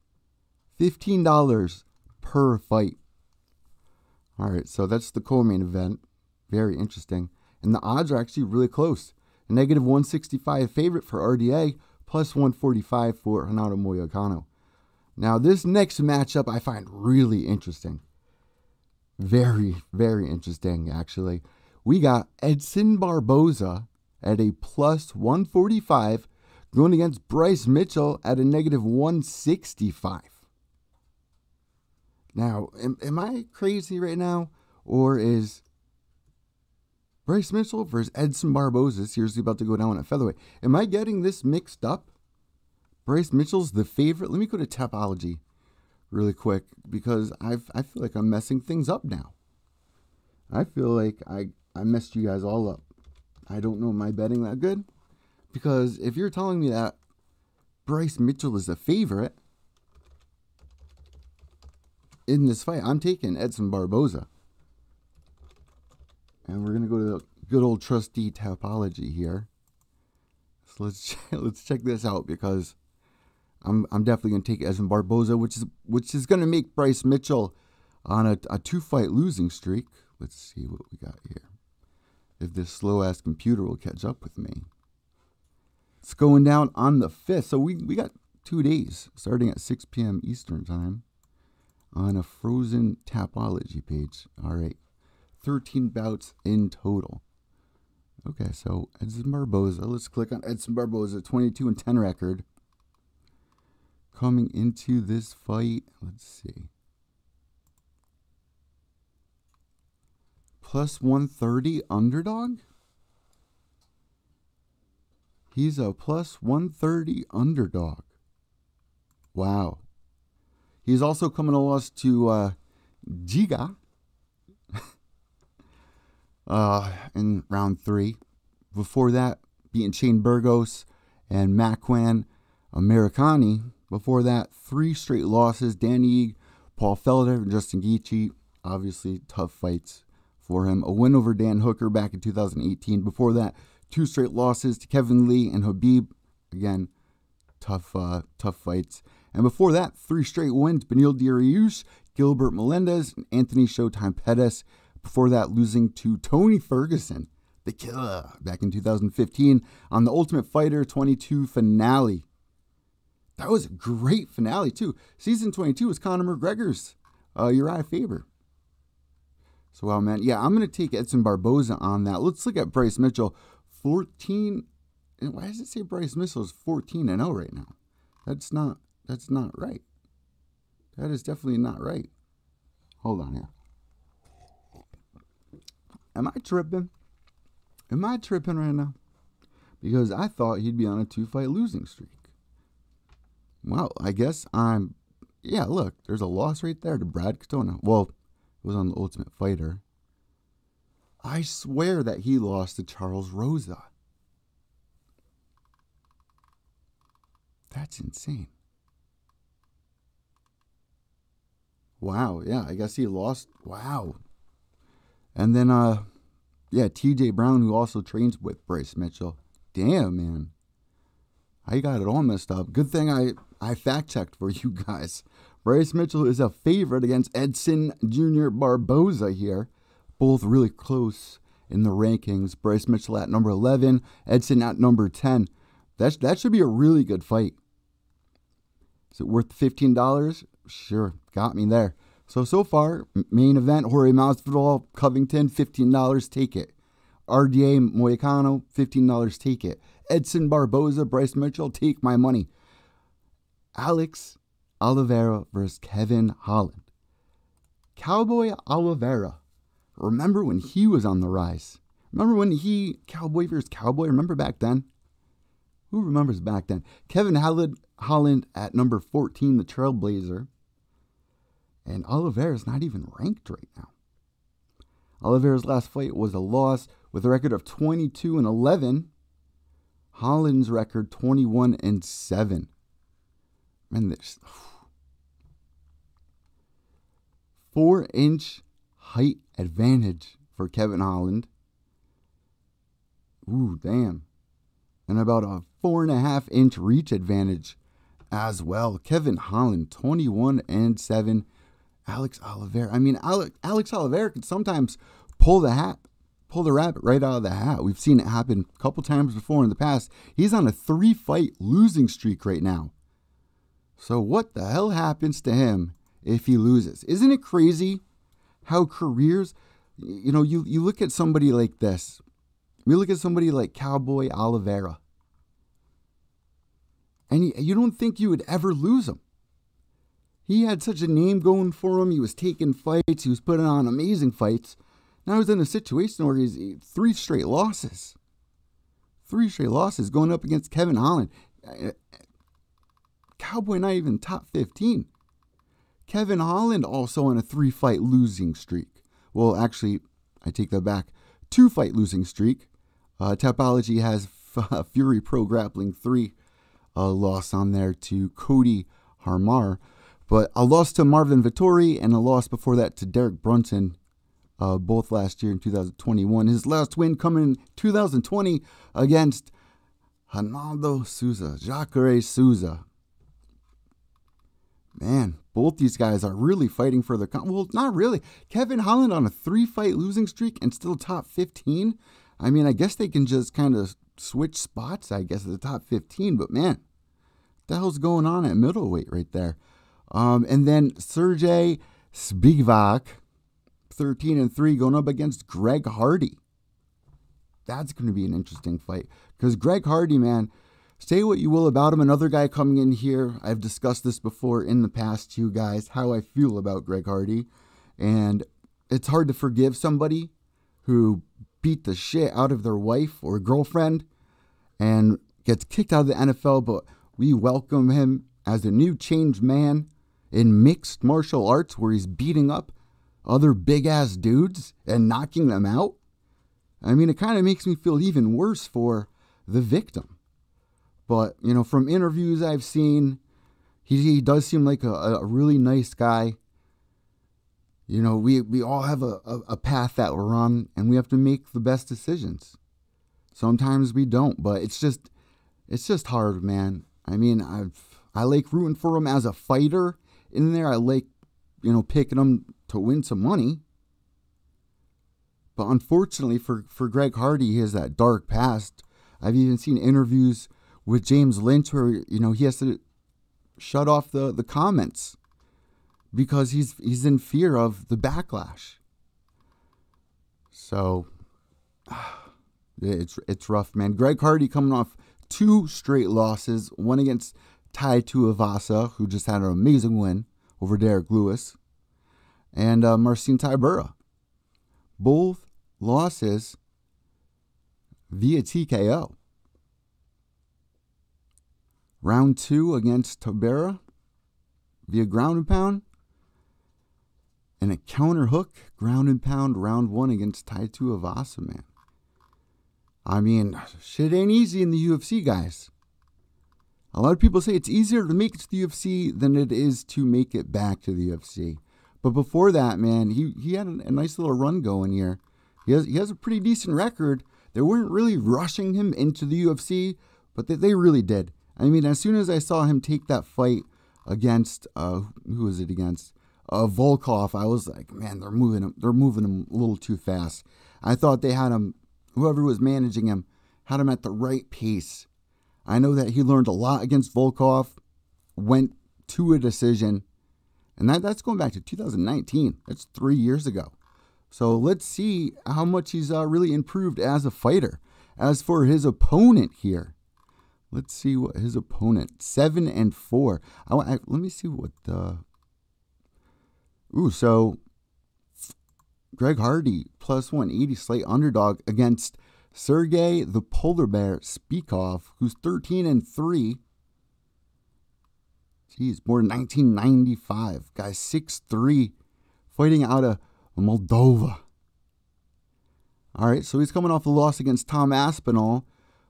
Fifteen dollars per fight. All right, so that's the co-main event. Very interesting, and the odds are actually really close. Negative one sixty-five favorite for R D A, plus one forty-five for Renato Moicano. Now, this next matchup I find really interesting. Very, very interesting, actually. We got Edson Barboza at a plus one forty-five going against Bryce Mitchell at a negative one sixty-five. Now, am, am I crazy right now? Or is Bryce Mitchell versus Edson Barboza seriously about to go down at featherweight? Am I getting this mixed up? Bryce Mitchell's the favorite. Let me go to Tapology really quick, because I've, I feel like I'm messing things up now. I feel like I, I messed you guys all up. I don't know my betting that good, because if you're telling me that Bryce Mitchell is a favorite in this fight, I'm taking Edson Barboza. And we're going to go to the good old trusty Tapology here. So let's check, let's check this out, because I'm I'm definitely going to take Edson Barboza, which is which is going to make Bryce Mitchell on a, a two-fight losing streak. Let's see what we got here. If this slow-ass computer will catch up with me. It's going down on the fifth. So we, we got two days, starting at six p.m. Eastern time, on a frozen Tapology page. All right. thirteen bouts in total. Okay, so Edson Barboza. Let's click on Edson Barboza, twenty-two and ten record. Coming into this fight, let's see. Plus one thirty underdog? He's a plus one thirty underdog. Wow. He's also coming to loss to uh, Giga uh, in round three. Before that, beating Shane Burgos and Macwan Americani. Before that, three straight losses. Danny Eag, Paul Felder, and Justin Gaethje. Obviously, tough fights for him. A win over Dan Hooker back in two thousand eighteen. Before that, two straight losses to Kevin Lee and Khabib. Again, tough uh, tough fights. And before that, three straight wins. Benil Dariush, Gilbert Melendez, and Anthony Showtime Pettis. Before that, losing to Tony Ferguson, the killer, back in two thousand fifteen on the Ultimate Fighter twenty-two finale. That was a great finale, too. Season twenty-two was Conor McGregor's uh, Uriah Faber. So, wow, man. Yeah, I'm going to take Edson Barboza on that. Let's look at Bryce Mitchell. fourteen. And why does it say Bryce Mitchell's fourteen and oh right now? That's not, that's not right. That is definitely not right. Hold on here. Am I tripping? Am I tripping right now? Because I thought he'd be on a two-fight losing streak. Well, I guess I'm, yeah, look, there's a loss right there to Brad Katona. Well, it was on the Ultimate Fighter. I swear that he lost to Charles Rosa. That's insane. Wow, yeah, I guess he lost. Wow. And then, uh, yeah, T J Brown, who also trains with Bryce Mitchell. Damn, man. I got it all messed up. Good thing I... I fact-checked for you guys. Bryce Mitchell is a favorite against Edson Junior Barboza here. Both really close in the rankings. Bryce Mitchell at number eleven. Edson at number ten. That's, that should be a really good fight. Is it worth fifteen dollars? Sure. Got me there. So, so far, main event, Jorge Masvidal, Covington, fifteen dollars. Take it. R D A, Moicano, fifteen dollars. Take it. Edson Barboza, Bryce Mitchell, take my money. Alex Oliveira versus Kevin Holland. Cowboy Oliveira. Remember when he was on the rise? Remember when he, Cowboy versus Cowboy? Remember back then? Who remembers back then? Kevin Holland Holland at number fourteen, the Trailblazer. And Oliveira's not even ranked right now. Oliveira's last fight was a loss with a record of twenty-two and eleven. Holland's record twenty-one and seven. Man, there's four inch height advantage for Kevin Holland. Ooh, damn. And about a four and a half inch reach advantage as well. Kevin Holland, twenty-one and seven. Alex Oliveira. I mean, Alex, Alex Oliveira can sometimes pull the hat, pull the rabbit right out of the hat. We've seen it happen a couple times before in the past. He's on a three-fight losing streak right now. So what the hell happens to him if he loses? Isn't it crazy how careers, you know, you, you look at somebody like this. We look at somebody like Cowboy Oliveira. And you, you don't think you would ever lose him. He had such a name going for him. He was taking fights. He was putting on amazing fights. Now he's in a situation where he's three straight losses. Three straight losses going up against Kevin Holland. Cowboy not even top fifteen. Kevin Holland also on a three-fight losing streak. Well, actually, I take that back. Two-fight losing streak. Uh, Tapology has F- Fury Pro Grappling three uh, loss on there to Cody Harmar. But a loss to Marvin Vettori and a loss before that to Derek Brunson, uh, both last year in two thousand twenty-one. His last win coming in two thousand twenty against Ronaldo Souza, Jacare Souza. Man, both these guys are really fighting for their... Con- well, not really. Kevin Holland on a three-fight losing streak and still top fifteen. I mean, I guess they can just kind of switch spots, I guess, at the top fifteen. But man, what the hell's going on at middleweight right there? Um, and then Sergey Spivak, thirteen and three, going up against Greg Hardy. That's going to be an interesting fight. Because Greg Hardy, man, say what you will about him. Another guy coming in here. I've discussed this before in the past, you guys, how I feel about Greg Hardy. And it's hard to forgive somebody who beat the shit out of their wife or girlfriend and gets kicked out of the N F L. But we welcome him as a new changed man in mixed martial arts where he's beating up other big-ass dudes and knocking them out. I mean, it kind of makes me feel even worse for the victim. But, you know, from interviews I've seen, he, he does seem like a, a really nice guy. You know, we, we all have a, a, a path that we're on, and we have to make the best decisions. Sometimes we don't, but it's just, it's just hard, man. I mean, I've... I like rooting for him as a fighter in there. I like, you know, picking him to win some money. But unfortunately for, for Greg Hardy, he has that dark past. I've even seen interviews with James Lynch where, you know, he has to shut off the, the comments because he's he's in fear of the backlash. So it's it's rough, man. Greg Hardy coming off two straight losses, one against Tai Tuivasa, who just had an amazing win over Derek Lewis, and uh, Marcin Tybura. Both losses via T K O. Round two against Tybura via ground and pound, and a counter hook ground and pound round one against Tai Tuivasa, man. I mean, shit ain't easy in the U F C, guys. A lot of people say it's easier to make it to the U F C than it is to make it back to the U F C. But before that, man, he, he had a, a nice little run going here. He has, he has a pretty decent record. They weren't really rushing him into the U F C, but they, they really did. I mean, as soon as I saw him take that fight against, uh, who was it against? Uh, Volkov, I was like, man, they're moving him. They're moving him a little too fast. I thought they had him, whoever was managing him, had him at the right pace. I know that he learned a lot against Volkov, went to a decision, and that, that's going back to two thousand nineteen. That's three years ago. So let's see how much he's uh, really improved as a fighter. As for his opponent here, let's see what his opponent, seven and four. I, I, let me see what the... Ooh, so Greg Hardy, plus one eighty slight underdog against Sergey the Polar Bear Spivak, who's thirteen and three, Geez, born in nineteen ninety-five. Guy six three, fighting out of Moldova. All right, so he's coming off a loss against Tom Aspinall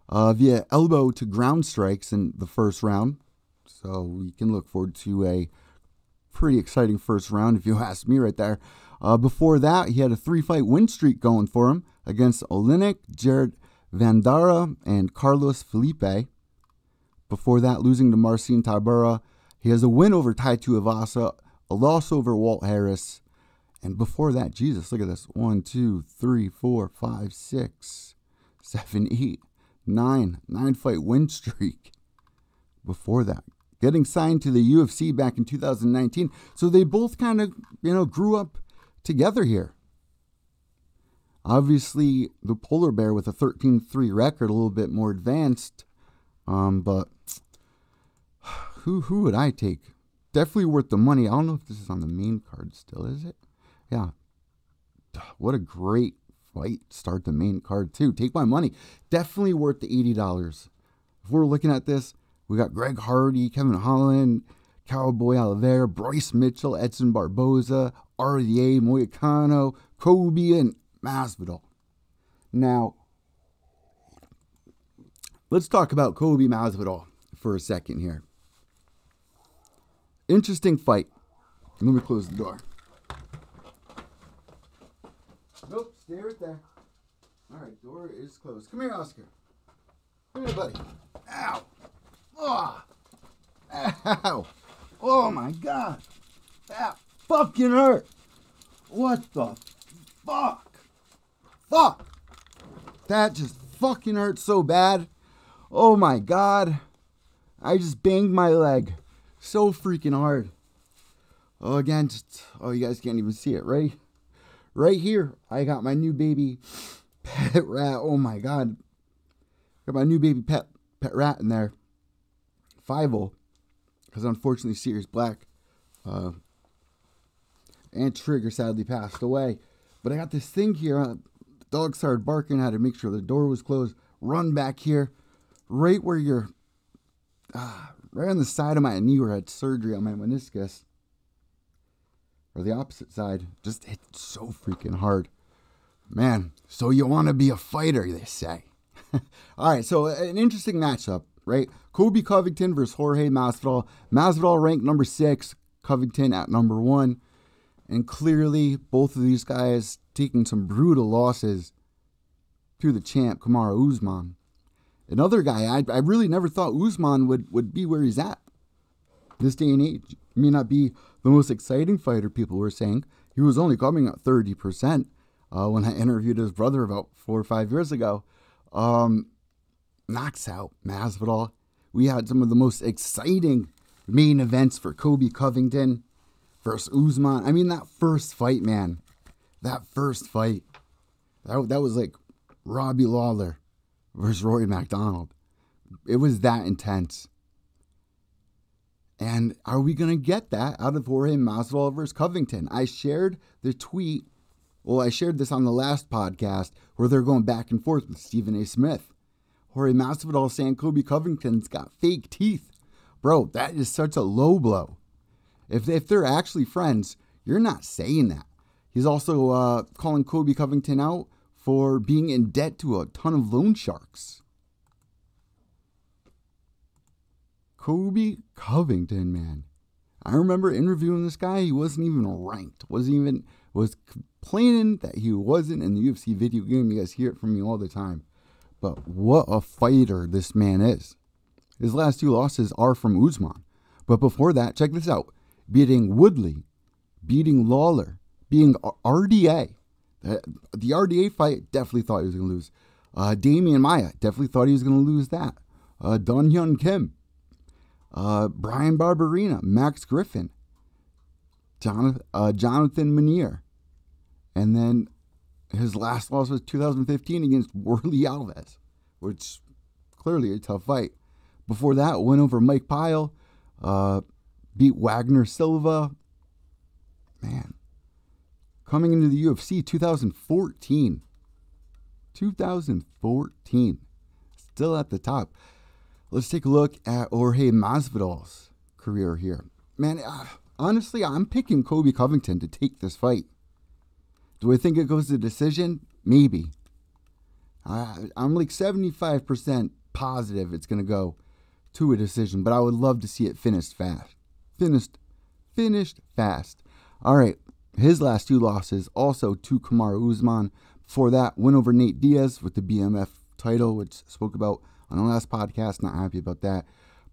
uh, via elbow to ground strikes in the first round. So we can look forward to a pretty exciting first round, if you ask me right there. Uh, before that, he had a three-fight win streak going for him against Olenek, Jared Vandara, and Carlos Felipe. Before that, losing to Marcin Tabura. He has a win over Taito Avassa, a loss over Walt Harris. And before that, Jesus, look at this. One, two, three, four, five, six, seven, eight, nine. Nine-fight win streak. Before that, getting signed to the U F C back in two thousand nineteen. So they both kind of, you know, grew up together here. Obviously, the polar bear with a thirteen three record, a little bit more advanced. Um, but who who would I take? Definitely worth the money. I don't know if this is on the main card still, is it? Yeah. What a great fight. Start the main card too. Take my money. Definitely worth the eighty dollars. If we're looking at this, we got Greg Hardy, Kevin Holland, Cowboy Oliveira, Bryce Mitchell, Edson Barboza, R D A, Moicano, Kobe, and Masvidal. Now, let's talk about Kobe Masvidal for a second here. Interesting fight. Let me close the door. Nope, stay right there. All right, door is closed. Come here, Oscar. Come here, buddy. Ow. Oh, ow, oh my God, that fucking hurt. What the fuck, fuck, that just fucking hurt so bad. Oh my God, I just banged my leg so freaking hard. Oh, again, just, oh, you guys can't even see it, right, right here, I got my new baby pet rat. Oh my God, got my new baby pet, pet rat in there. five oh, because unfortunately Sirius Black uh, and Trigger sadly passed away. But I got this thing here. Uh, the dog started barking. I had to make sure the door was closed. Run back here, right where you're, uh, right on the side of my knee where I had surgery on my meniscus, or the opposite side. Just hit so freaking hard. Man, so you want to be a fighter, they say. All right, so an interesting matchup. Right? Kobe Covington versus Jorge Masvidal. Masvidal ranked number six, Covington at number one. And clearly, both of these guys taking some brutal losses to the champ, Kamaru Usman. Another guy, I, I really never thought Usman would, would be where he's at. This day and age, may not be the most exciting fighter, people were saying. He was only coming at thirty percent uh, when I interviewed his brother about four or five years ago. Um... Knocks out Masvidal. We had some of the most exciting main events for Kobe Covington versus Usman. I mean, that first fight, man. That first fight. That, that was like Robbie Lawler versus Rory MacDonald. It was that intense. And are we going to get that out of Jorge Masvidal versus Covington? I shared the tweet. Well, I shared this on the last podcast where they're going back and forth with Stephen A. Smith. Jorge Masvidal saying Kobe Covington's got fake teeth. Bro, that is such a low blow. If, they, if they're actually friends, you're not saying that. He's also uh, calling Kobe Covington out for being in debt to a ton of loan sharks. Kobe Covington, man. I remember interviewing this guy. He wasn't even ranked. Wasn't even, was complaining that he wasn't in the U F C video game. You guys hear it from me all the time. But what a fighter this man is. His last two losses are from Usman. But before that, check this out. Beating Woodley, beating Lawler, beating R D A. The R D A fight, definitely thought he was going to lose. Uh, Damian Maya, definitely thought he was going to lose that. Uh, Don Hyun Kim, uh, Brian Barberina, Max Griffin, John, uh, Jonathan Munir, and then his last loss was two thousand fifteen against Worley Alves, which clearly a tough fight. Before that, went over Mike Pyle, uh, beat Wagner Silva. Man, coming into the U F C twenty fourteen. twenty fourteen. Still at the top. Let's take a look at Jorge Masvidal's career here. Man, honestly, I'm picking Kobe Covington to take this fight. Do I think it goes to decision? Maybe. Uh, I'm like seventy-five percent positive it's going to go to a decision, but I would love to see it finished fast. Finished, finished fast. All right, his last two losses also to Kamaru Usman. Before that, win over Nate Diaz with the B M F title, which I spoke about on the last podcast. Not happy about that.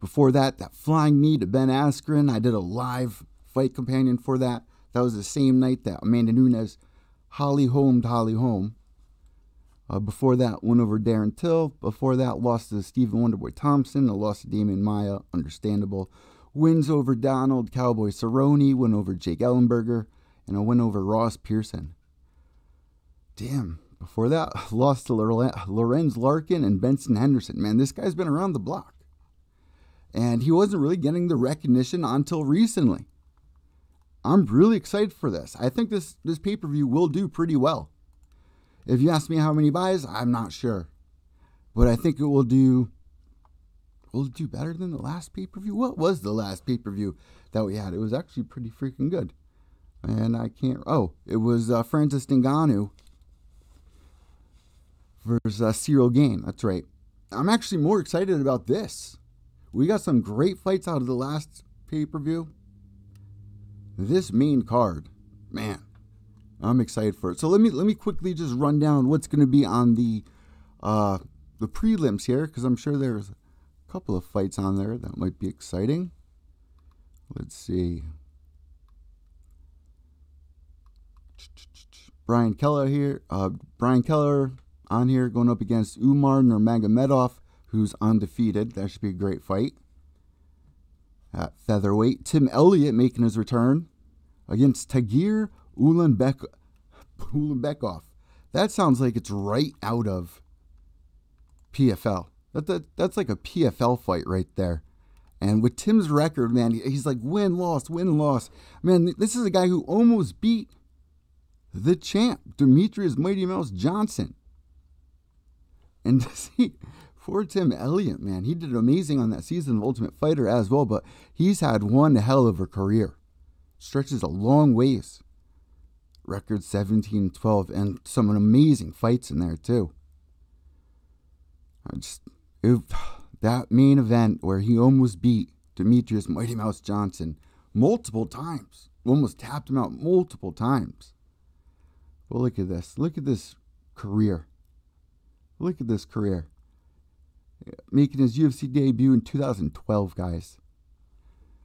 Before that, that flying knee to Ben Askren. I did a live fight companion for that. That was the same night that Amanda Nunes Holly Holm to Holly Holm. Uh, before that, won over Darren Till. Before that, lost to Stephen Wonderboy Thompson. A loss to Damian Maia, understandable. Wins over Donald Cowboy Cerrone. Win over Jake Ellenberger. And a win over Ross Pearson. Damn. Before that, lost to Lorenz Larkin and Benson Henderson. Man, this guy's been around the block. And he wasn't really getting the recognition until recently. I'm really excited for this. I think this, this pay-per-view will do pretty well. If you ask me how many buys, I'm not sure. But I think it will do will do better than the last pay-per-view. What was the last pay-per-view that we had? It was actually pretty freaking good. And I can't... Oh, it was uh, Francis Ngannou versus uh, Cyril Gane. That's right. I'm actually more excited about this. We got some great fights out of the last pay-per-view. This main card, man, I'm excited for it. So let me let me quickly just run down what's going to be on the uh, the prelims here, because I'm sure there's a couple of fights on there that might be exciting. Let's see. Brian Keller here. Uh, Brian Keller on here going up against Umar Nurmagomedov, who's undefeated. That should be a great fight. At featherweight, Tim Elliott making his return against Tagir Ulanbek- Ulanbekov. That sounds like it's right out of P F L. That, that That's like a P F L fight right there. And with Tim's record, man, he's like win, loss, win, loss. Man, this is a guy who almost beat the champ, Demetrius Mighty Mouse Johnson. And to see... Poor Tim Elliott, man. He did amazing on that season of Ultimate Fighter as well, but he's had one hell of a career. Stretches a long ways. Record seventeen and twelve, and some amazing fights in there, too. I just it, that main event where he almost beat Demetrius Mighty Mouse Johnson multiple times. Almost tapped him out multiple times. Well, look at this. Look at this career. Look at this career. Making his U F C debut in two thousand twelve, guys.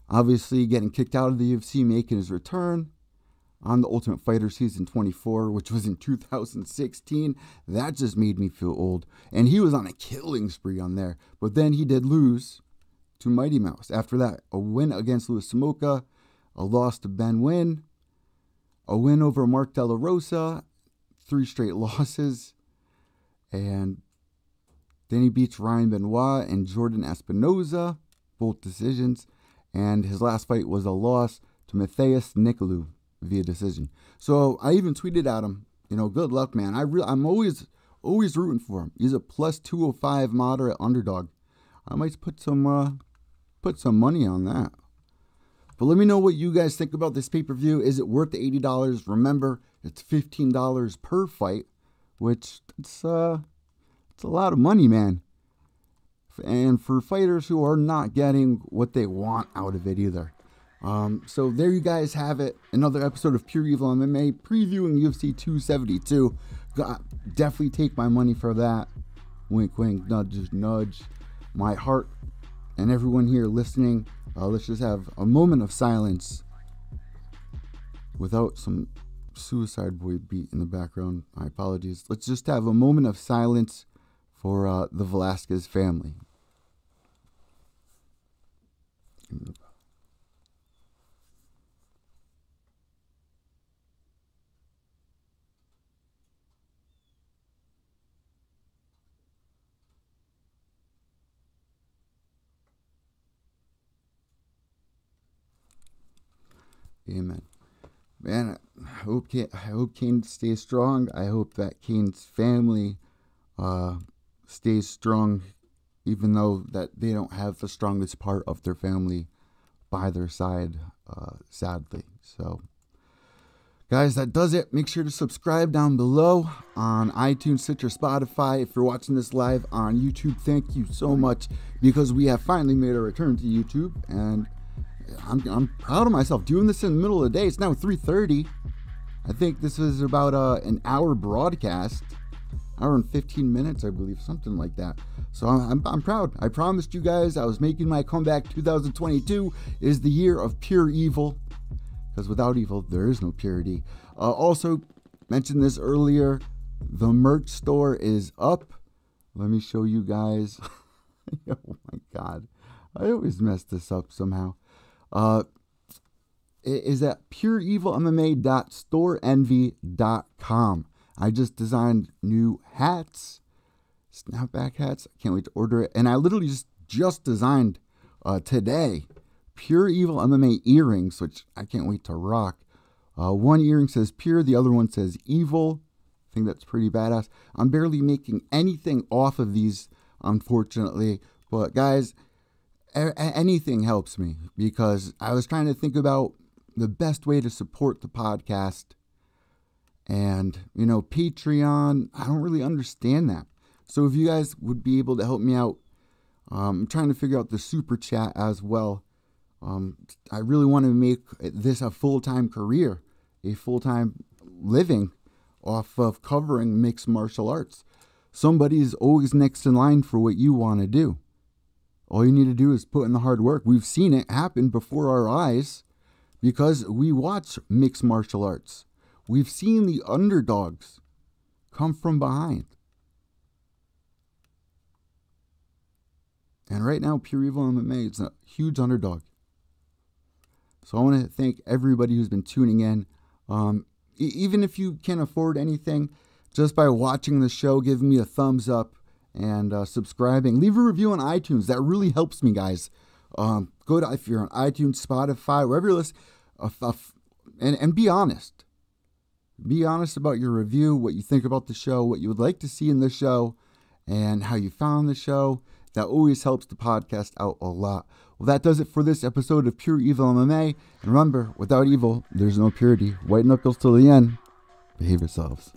Obviously, getting kicked out of the U F C, making his return on the Ultimate Fighter Season twenty-four, which was in two thousand sixteen. That just made me feel old. And he was on a killing spree on there. But then he did lose to Mighty Mouse. After that, a win against Louis Simoka, a loss to Ben Wynn, a win over Mark De La Rosa, three straight losses, and... Then he beats Ryan Benoit and Jordan Espinoza, both decisions. And his last fight was a loss to Matthias Nicolou via decision. So I even tweeted at him, you know, good luck, man. I re- I'm always, always rooting for him. He's a plus two oh five moderate underdog. I might put some, uh, put some money on that. But let me know what you guys think about this pay-per-view. Is it worth the eighty dollars? Remember, it's fifteen dollars per fight, which it's, uh... It's a lot of money, man. And for fighters who are not getting what they want out of it either. Um, so there you guys have it. Another episode of Pure Evil M M A previewing U F C two seventy-two. God, definitely take my money for that. Wink, wink, nudge, nudge. My heart and everyone here listening. Uh, let's just have a moment of silence without some Suicide Boy beat in the background. My apologies. Let's just have a moment of silence for uh, the Velasquez family. Amen. Man, I hope Cain, I hope Cain stays strong. I hope that Cain's family... Uh, stays strong, even though that they don't have the strongest part of their family by their side, uh, sadly. So, guys, that does it. Make sure to subscribe down below on iTunes, Stitcher, Spotify. If you're watching this live on YouTube, thank you so much, because we have finally made a return to YouTube, and I'm, I'm proud of myself doing this in the middle of the day. It's now three thirty. I think this is about uh, an hour broadcast, hour and fifteen minutes, I believe, something like that. So I'm, I'm proud. I promised you guys I was making my comeback. twenty twenty-two is the year of pure evil, because without evil, there is no purity. Uh, also, mentioned this earlier, the merch store is up. Let me show you guys. Oh my God, I always mess this up somehow. Uh, it is at pure evil M M A dot store envy dot com. I just designed new hats, snapback hats. I can't wait to order it. And I literally just, just designed uh, today Pure Evil M M A earrings, which I can't wait to rock. Uh, one earring says pure, the other one says evil. I think that's pretty badass. I'm barely making anything off of these, unfortunately. But guys, a- anything helps me, because I was trying to think about the best way to support the podcast. And, you know, Patreon, I don't really understand that. So if you guys would be able to help me out, um, I'm trying to figure out the super chat as well. Um, I really want to make this a full-time career, a full-time living off of covering mixed martial arts. Somebody's always next in line for what you want to do. All you need to do is put in the hard work. We've seen it happen before our eyes because we watch mixed martial arts. We've seen the underdogs come from behind. And right now, Pure Evil M M A is a huge underdog. So I want to thank everybody who's been tuning in. Um, e- even if you can't afford anything, just by watching the show, giving me a thumbs up, and uh, subscribing. Leave a review on iTunes. That really helps me, guys. Um, go to, if you're on iTunes, Spotify, wherever you listen, uh, uh, and, and be honest. Be honest about your review, what you think about the show, what you would like to see in the show, and how you found the show. That always helps the podcast out a lot. Well, that does it for this episode of Pure Evil M M A. And remember, without evil, there's no purity. Whiten up till the end. Behave yourselves.